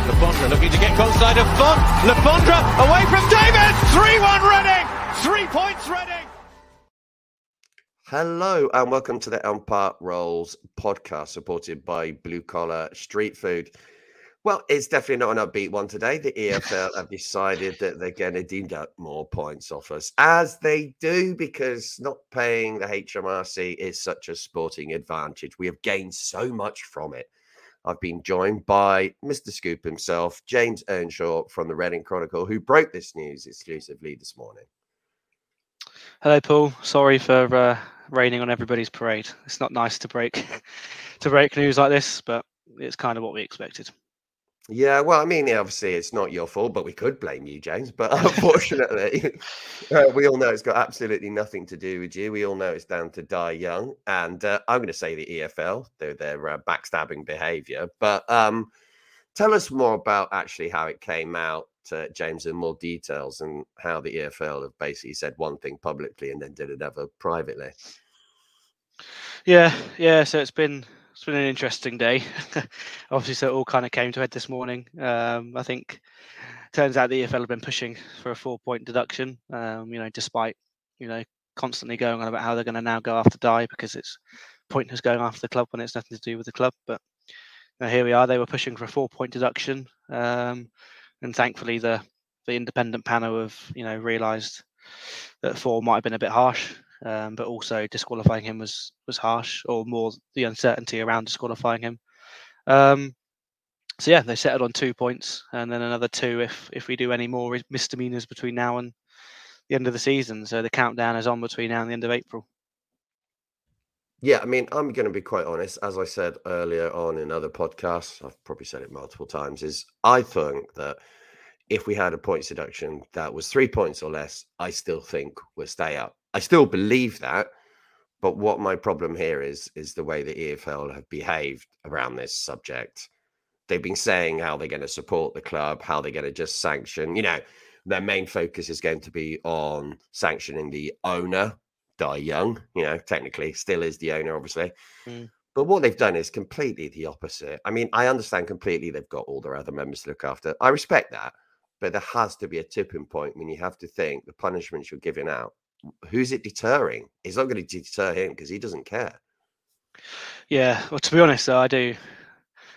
Lafondra looking to get goal side of Font. Lafondra away from David. 3-1 Reading. 3 points Reading. Hello and welcome to the Elm Park Rolls podcast, supported by Blue Collar Street Food. Well, it's definitely not an upbeat one today. The EFL have decided that they're going to deduct more points off us, as they do, because not paying the HMRC is such a sporting advantage. We have gained so much from it. I've been joined by Mr. Scoop himself, James Earnshaw from the Reading Chronicle, who broke this news exclusively this morning. Hello, Paul. Sorry for raining on everybody's parade. It's not nice to break news like this, but it's kind of what we expected. Yeah, well, I mean, obviously it's not your fault, but we could blame you, James. But unfortunately, we all know it's got absolutely nothing to do with you. We all know it's down to Dai Yongge. And I'm going to say the EFL, their backstabbing behaviour. But tell us more about actually how it came out, James, in more details, and how the EFL have basically said one thing publicly and then did another privately. Yeah. So it's been an interesting day. Obviously, so it all kind of came to head this morning. I think it turns out the EFL have been pushing for a 4-point deduction, despite, constantly going on about how they're going to now go after Dai, because it's pointless going after the club when it's nothing to do with the club. But here we are. They were pushing for a 4-point deduction. And thankfully, the independent panel have, realised that 4 might have been a bit harsh. But also disqualifying him was harsh, or more the uncertainty around disqualifying him. So, they settled on 2 points, and then another 2 if we do any more misdemeanours between now and the end of the season. So the countdown is on between now and the end of April. Yeah, I mean, I'm going to be quite honest. As I said earlier on in other podcasts, I've probably said it multiple times, is I think that if we had a points deduction that was 3 points or less, I still think we'll stay up. I still believe that, but what my problem here is the way the EFL have behaved around this subject. They've been saying how they're going to support the club, how they're going to just sanction. Their main focus is going to be on sanctioning the owner, Dai Yongge, technically still is the owner, obviously. Mm. But what they've done is completely the opposite. I mean, I understand completely they've got all their other members to look after. I respect that, but there has to be a tipping point when you have to think the punishments you're giving out. Who's it deterring? It's not going to deter him because he doesn't care. Yeah, well, to be honest, though, I do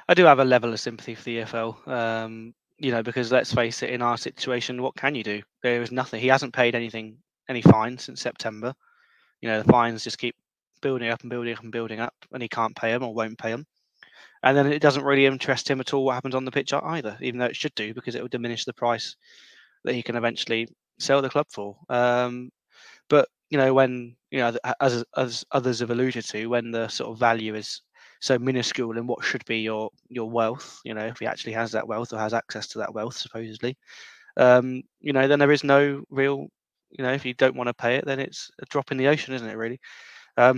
have a level of sympathy for the EFL, because let's face it, in our situation, what can you do? There is nothing. He hasn't paid any fines since September. The fines just keep building up, and he can't pay them or won't pay them. And then it doesn't really interest him at all what happens on the pitch either, even though it should do, because it will diminish the price that he can eventually sell the club for. But, as others have alluded to, when the sort of value is so minuscule in what should be your wealth, if he actually has that wealth or has access to that wealth, supposedly, then there is no real, if you don't want to pay it, then it's a drop in the ocean, isn't it, really?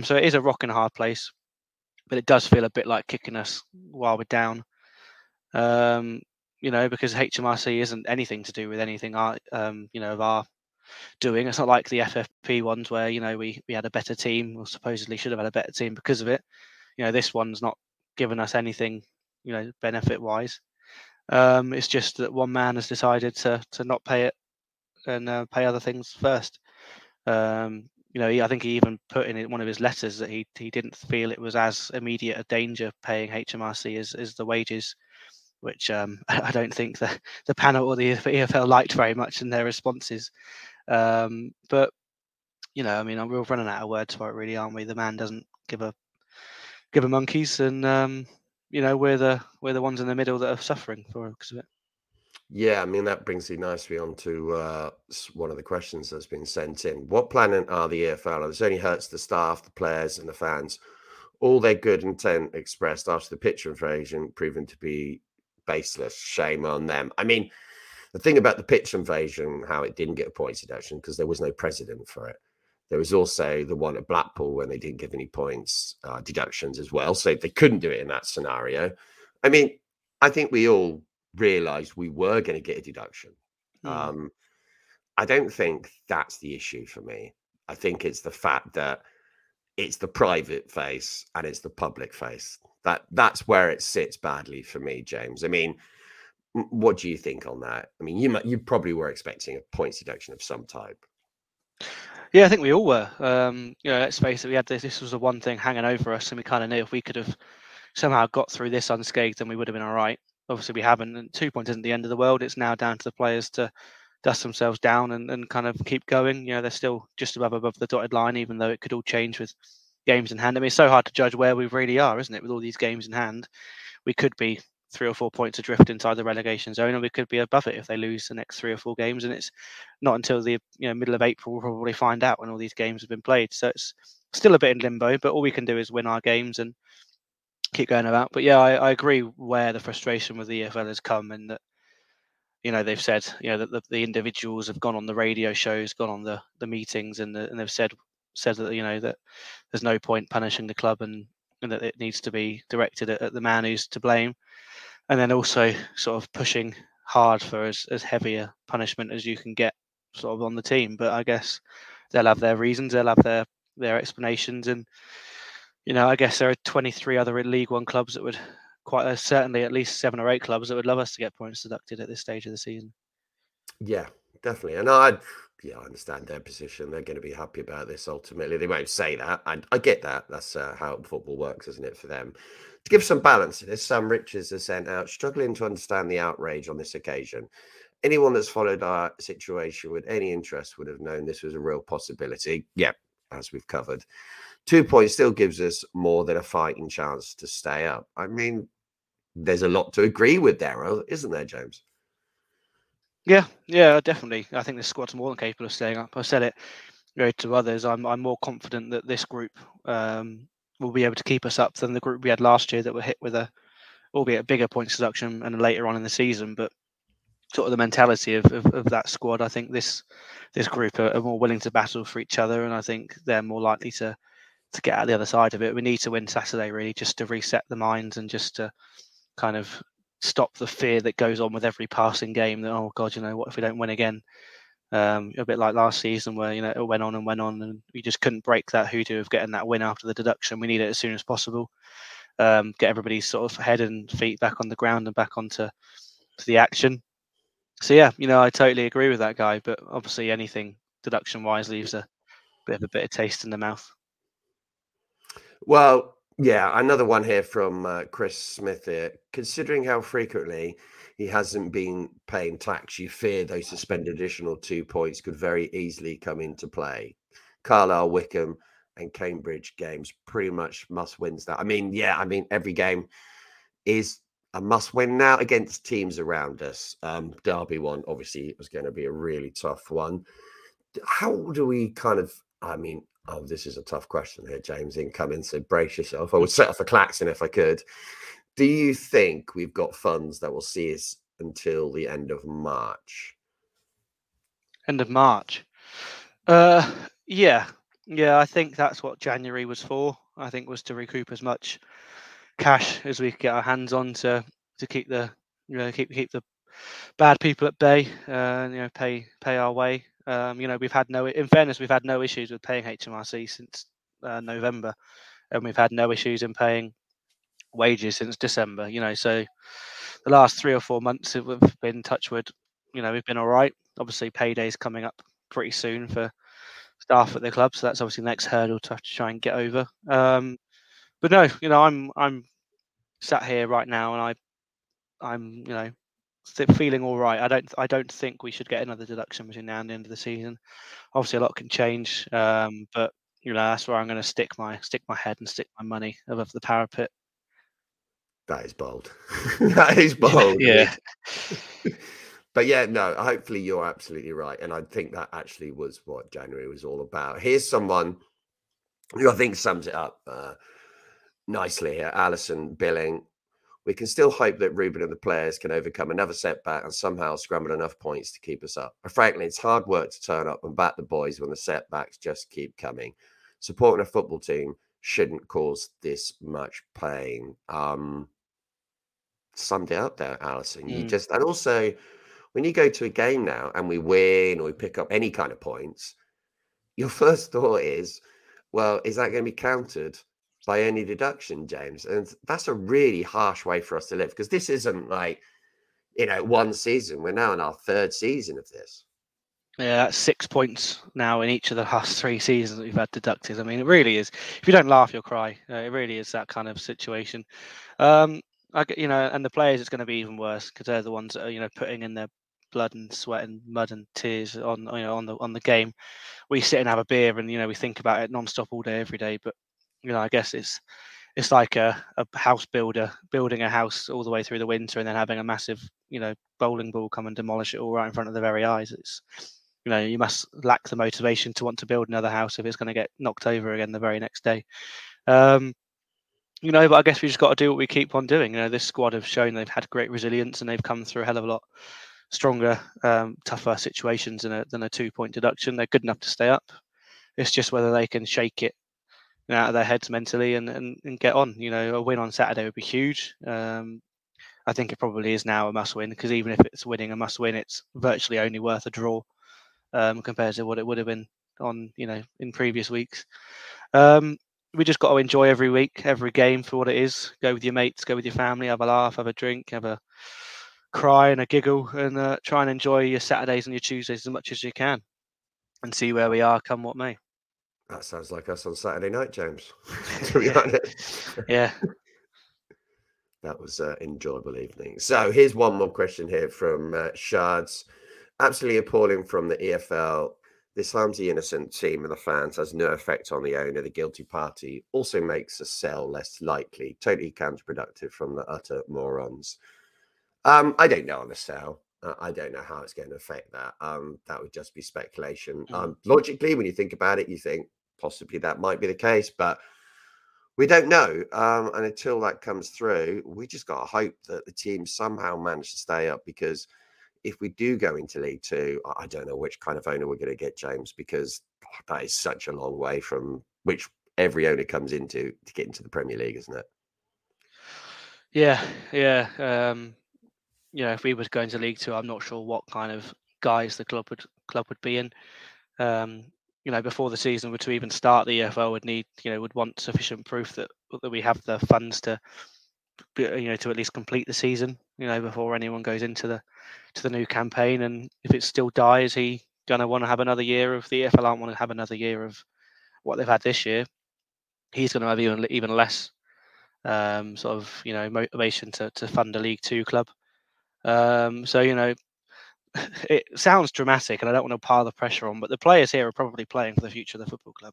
So it is a rock and a hard place, but it does feel a bit like kicking us while we're down, because HMRC isn't anything to do with anything, of our doing. It's not like the FFP ones where we had a better team, or supposedly should have had a better team because of it. This one's not given us anything benefit wise. It's just that one man has decided to not pay it and pay other things first. I think he even put in one of his letters that he didn't feel it was as immediate a danger paying HMRC as the wages, which I don't think the panel or the EFL liked very much in their responses. But, we're running out of words for it, really, aren't we? The man doesn't give a monkeys, and we're the ones in the middle that are suffering for it because of it. Yeah, I mean, that brings me nicely on to one of the questions that's been sent in. What planet are the EFL? This only hurts the staff, the players, and the fans. All their good intent expressed after the pitch invasion proven to be baseless. Shame on them. I mean, the thing about the pitch invasion, how it didn't get appointed action, because there was no precedent for it. There was also the one at Blackpool when they didn't give any points deductions as well. So they couldn't do it in that scenario. I mean, I think we all realised we were going to get a deduction. I don't think that's the issue for me. I think it's the fact that it's the private face and it's the public face. That's where it sits badly for me, James. I mean, what do you think on that? I mean, you probably were expecting a points deduction of some type. Yeah, I think we all were. Let's face it, we had this was the one thing hanging over us, and we kind of knew if we could have somehow got through this unscathed, then we would have been all right. Obviously, we haven't, and 2 points isn't the end of the world. It's now down to the players to dust themselves down and kind of keep going. You know, they're still just above the dotted line, even though it could all change with games in hand. I mean, it's so hard to judge where we really are, isn't it? With all these games in hand, we could be 3 or 4 points adrift inside the relegation zone, and we could be above it if they lose the next 3 or 4 games. And it's not until the middle of April we'll probably find out when all these games have been played. So it's still a bit in limbo, but all we can do is win our games and keep going about. But yeah, I agree where the frustration with the EFL has come, and that they've said that the individuals have gone on the radio shows, gone on the meetings, and they've said that that there's no point punishing the club and that it needs to be directed at the man who's to blame. And then also sort of pushing hard for as heavy a punishment as you can get sort of on the team. But I guess they'll have their reasons, they'll have their explanations. And, I guess there are 23 other League One clubs that would certainly at least 7 or 8 clubs that would love us to get points deducted at this stage of the season. Yeah, definitely. And I understand their position. They're going to be happy about this ultimately. They won't say that. And I get that. That's how football works, isn't it, for them? To give some balance to this, Sam Richards has sent out, struggling to understand the outrage on this occasion. Anyone that's followed our situation with any interest would have known this was a real possibility. Yeah, as we've covered. 2 points still gives us more than a fighting chance to stay up. I mean, there's a lot to agree with there, isn't there, James? Yeah, definitely. I think this squad's more than capable of staying up. I've said it to others. I'm more confident that this group will be able to keep us up than the group we had last year that were hit with albeit bigger points deduction and later on in the season. But sort of the mentality of that squad, I think this group are more willing to battle for each other, and I think they're more likely to get out the other side of it. We need to win Saturday, really, just to reset the minds and just to kind of stop the fear that goes on with every passing game that, oh God, what if we don't win again? A bit like last season where, it went on and we just couldn't break that hoodoo of getting that win after the deduction. We need it as soon as possible. Get everybody's sort of head and feet back on the ground and back onto the action. So yeah, I totally agree with that guy, but obviously anything deduction wise leaves a bit of taste in the mouth. Well, yeah, another one here from Chris Smith here. Considering how frequently he hasn't been paying tax, you fear those suspended additional 2 points could very easily come into play. Carlisle, Wickham and Cambridge games pretty much must wins that. I mean, every game is a must win now against teams around us. Derby one, obviously, was going to be a really tough one. How do we this is a tough question here, James, incoming, so brace yourself. I would set off a klaxon if I could. Do you think we've got funds that will see us until the end of March? Yeah, I think that's what January was for. I think was to recoup as much cash as we could get our hands on to keep the keep the bad people at bay, pay our way. In fairness, we've had no issues with paying HMRC since November, and we've had no issues in paying wages since December, so the last 3 or 4 months we've been touchwood, we've been all right. Obviously, payday's coming up pretty soon for staff at the club, so that's obviously the next hurdle to try and get over. But no, I'm sat here right now and I'm feeling all right. I don't think we should get another deduction between now and the end of the season. Obviously, a lot can change, but that's where I'm going to stick my head and stick my money above the parapet. That is bold. Yeah. But yeah, no. Hopefully, you're absolutely right, and I think that actually was what January was all about. Here's someone who I think sums it up. nicely here. Allison, Billing. We can still hope that Ruben and the players can overcome another setback and somehow scramble enough points to keep us up. And frankly, it's hard work to turn up and back the boys when the setbacks just keep coming. Supporting a football team shouldn't cause this much pain. Summed it up there, Alison. And also, when you go to a game now and we win or we pick up any kind of points, your first thought is, well, is that going to be countered by any deduction, James? And that's a really harsh way for us to live, because this isn't like, you know, one season. We're now in our third season of this. Yeah, that's 6 points now in each of the last three seasons that we've had deducted. I mean, it really is. If you don't laugh, you'll cry. It really is that kind of situation. You know, and the players, it's going to be even worse, because they're the ones that are, you know, putting in their blood and sweat and mud and tears on, you know, on the game. We sit and have a beer and, you know, we think about it nonstop all day, every day. But, you know, I guess it's like a house builder building a house all the way through the winter and then having a massive, you know, bowling ball come and demolish it all right in front of their very eyes. It's, you know, you must lack the motivation to want to build another house if it's going to get knocked over again the very next day. You know, but I guess we just got to do what we keep on doing. You know, this squad have shown they've had great resilience and they've come through a hell of a lot stronger, tougher situations than a 2-point deduction. They're good enough to stay up. It's just whether they can shake it out of their heads mentally and get on. You know, a win on Saturday would be huge. I think it probably is now a must win, because even if it's winning a must win, it's virtually only worth a draw compared to what it would have been on, you know, in previous weeks. We just got to enjoy every week, every game for what it is. Go with your mates, go with your family, have a laugh, have a drink, have a cry and a giggle, and try and enjoy your Saturdays and your Tuesdays as much as you can and see where we are come what may. That sounds like us on Saturday night, James. To be honest. Yeah. That was an enjoyable evening. So here's one more question here from Shards. Absolutely appalling from the EFL. This harms the innocent team and the fans, has no effect on the owner. The guilty party also makes a sell less likely. Totally counterproductive from the utter morons. I don't know on the sell. I don't know how it's going to affect that. That would just be speculation. Logically, when you think about it, you think possibly that might be the case, but we don't know. And until that comes through, we just got to hope that the team somehow managed to stay up, because if we do go into League Two, I don't know which kind of owner we're going to get, James, because that is such a long way from which every owner comes into to get into the Premier League, isn't it? Yeah. You know, if we was going to League Two, I'm not sure what kind of guise the club would be in. You know, before the season were to even start, the EFL would want sufficient proof that we have the funds to, you know, to at least complete the season, you know, before anyone goes into the new campaign. And if it still dies, he gonna want to have another year of the EFL. Aren't want to have another year of what they've had this year. He's going to have even less sort of, you know, motivation to fund a League Two club. So, you know, it sounds dramatic and I don't want to pile the pressure on, but the players here are probably playing for the future of the football club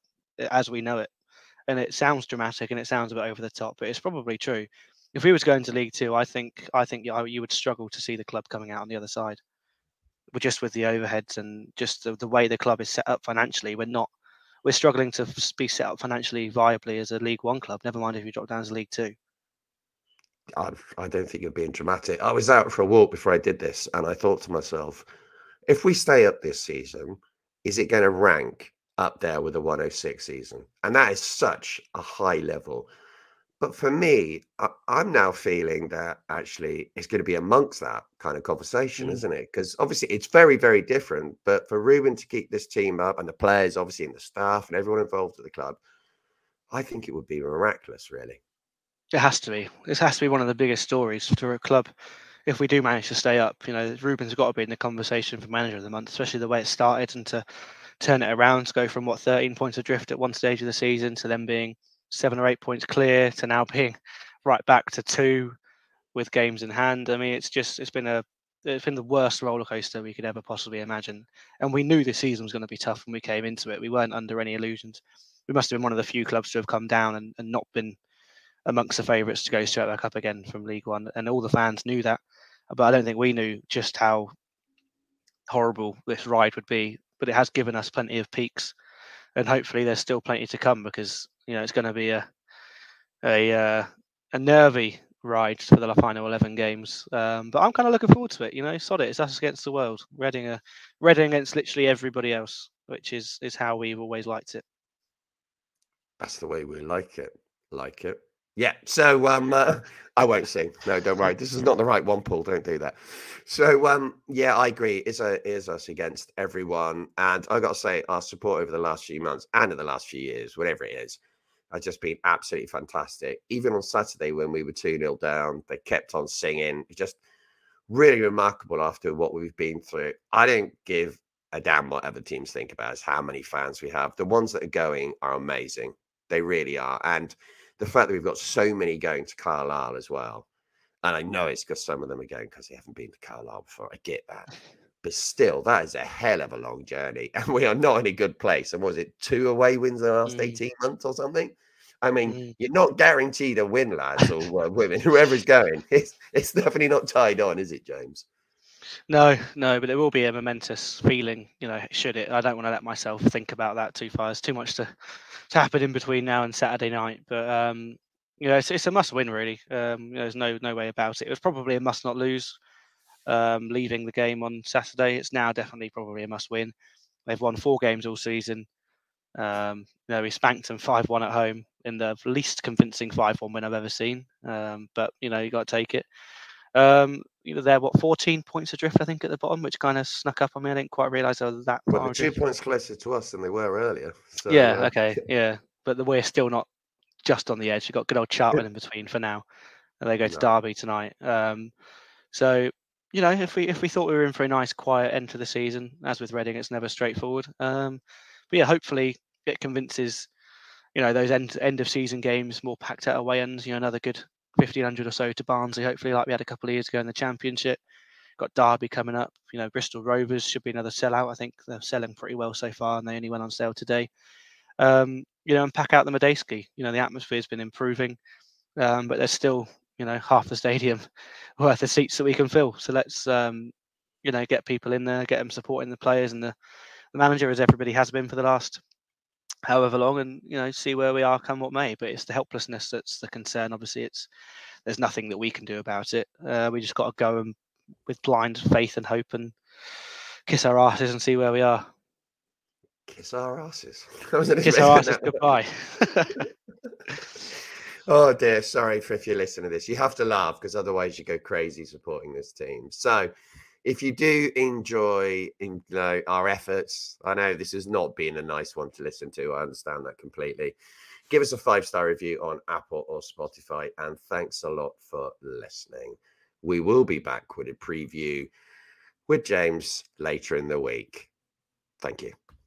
as we know it. And it sounds dramatic and it sounds a bit over the top, but it's probably true. If we was going to League Two, I think you would struggle to see the club coming out on the other side. But just with the overheads and just the way the club is set up financially, we're struggling to be set up financially viably as a League One club. Never mind if you drop down to League Two. I don't think you're being dramatic. I was out for a walk before I did this, and I thought to myself, if we stay up this season, is it going to rank up there with the 106 season? And that is such a high level. But for me, I'm now feeling that actually it's going to be amongst that kind of conversation, isn't it? Because obviously it's very, very different. But for Ruben to keep this team up and the players, obviously, and the staff and everyone involved at the club, I think it would be miraculous, really. It has to be. This has to be one of the biggest stories for a club. If we do manage to stay up, you know, Ruben's got to be in the conversation for Manager of the Month, especially the way it started, and to turn it around, to go from, 13 points adrift at one stage of the season to then being 7 or 8 points clear to now being right back to 2 with games in hand. I mean, it's been the worst roller coaster we could ever possibly imagine. And we knew this season was going to be tough when we came into it. We weren't under any illusions. We must have been one of the few clubs to have come down and not been amongst the favourites to go straight back up again from League One, and all the fans knew that, but I don't think we knew just how horrible this ride would be. But it has given us plenty of peaks, and hopefully there's still plenty to come, because, you know, it's going to be a a nervy ride for the final 11 games. But I'm kind of looking forward to it. You know, sod it. It's us against the world. Reading against literally everybody else, which is how we've always liked it. That's the way we like it. Yeah. So I won't sing. No, don't worry. This is not the right one, Paul. Don't do that. So yeah, I agree. It's us against everyone. And I've got to say, our support over the last few months and in the last few years, whatever it is, has just been absolutely fantastic. Even on Saturday when we were 2-0 down, they kept on singing. It's just really remarkable after what we've been through. I don't give a damn what other teams think about us, how many fans we have. The ones that are going are amazing. They really are. And the fact that we've got so many going to Carlisle as well, and I know it's because some of them are going because they haven't been to Carlisle before. I get that. But still, that is a hell of a long journey, and we are not in a good place. And was it 2 away wins in the last 18 months or something? I mean, you're not guaranteed a win, lads, or women, whoever's going. It's definitely not tied on, is it, James? No, but it will be a momentous feeling, you know, should it. I don't want to let myself think about that too far. There's too much to happen in between now and Saturday night. But, you know, it's a must win, really. You know, there's no way about it. It was probably a must not lose leaving the game on Saturday. It's now definitely probably a must win. They've won 4 games all season. You know, we spanked them 5-1 at home in the least convincing 5-1 win I've ever seen. But, you know, you got to take it. You know, they're, 14 points adrift, I think, at the bottom, which kind of snuck up on me. I didn't quite realise they were that far. Well, they're 2 points closer to us than they were earlier. So, yeah, okay, yeah. But we're still not just on the edge. We've got good old Chartman in between for now. And they go to Derby tonight. So, you know, if we thought we were in for a nice, quiet end to the season, as with Reading, it's never straightforward. But, yeah, hopefully it convinces, you know, those end-of-season games, more packed out away ends, you know, another good 1,500 or so to Barnsley, hopefully, like we had a couple of years ago in the Championship. Got Derby coming up. You know, Bristol Rovers should be another sellout. I think they're selling pretty well so far, and they only went on sale today. You know, and pack out the Madejski. You know, the atmosphere's been improving, but there's still, you know, half the stadium worth of seats that we can fill. So let's, you know, get people in there, get them supporting the players and the manager, as everybody has been for the last however long, and, you know, see where we are come what may. But it's the helplessness that's the concern. Obviously, there's nothing that we can do about it. We just got to go and with blind faith and hope and kiss our asses and see where we are. Kiss our asses. Kiss our asses goodbye. Oh dear, sorry for if you listen to this. You have to laugh because otherwise you go crazy supporting this team. So if you do enjoy, you know, our efforts, I know this has not been a nice one to listen to. I understand that completely. Give us a 5-star review on Apple or Spotify. And thanks a lot for listening. We will be back with a preview with James later in the week. Thank you.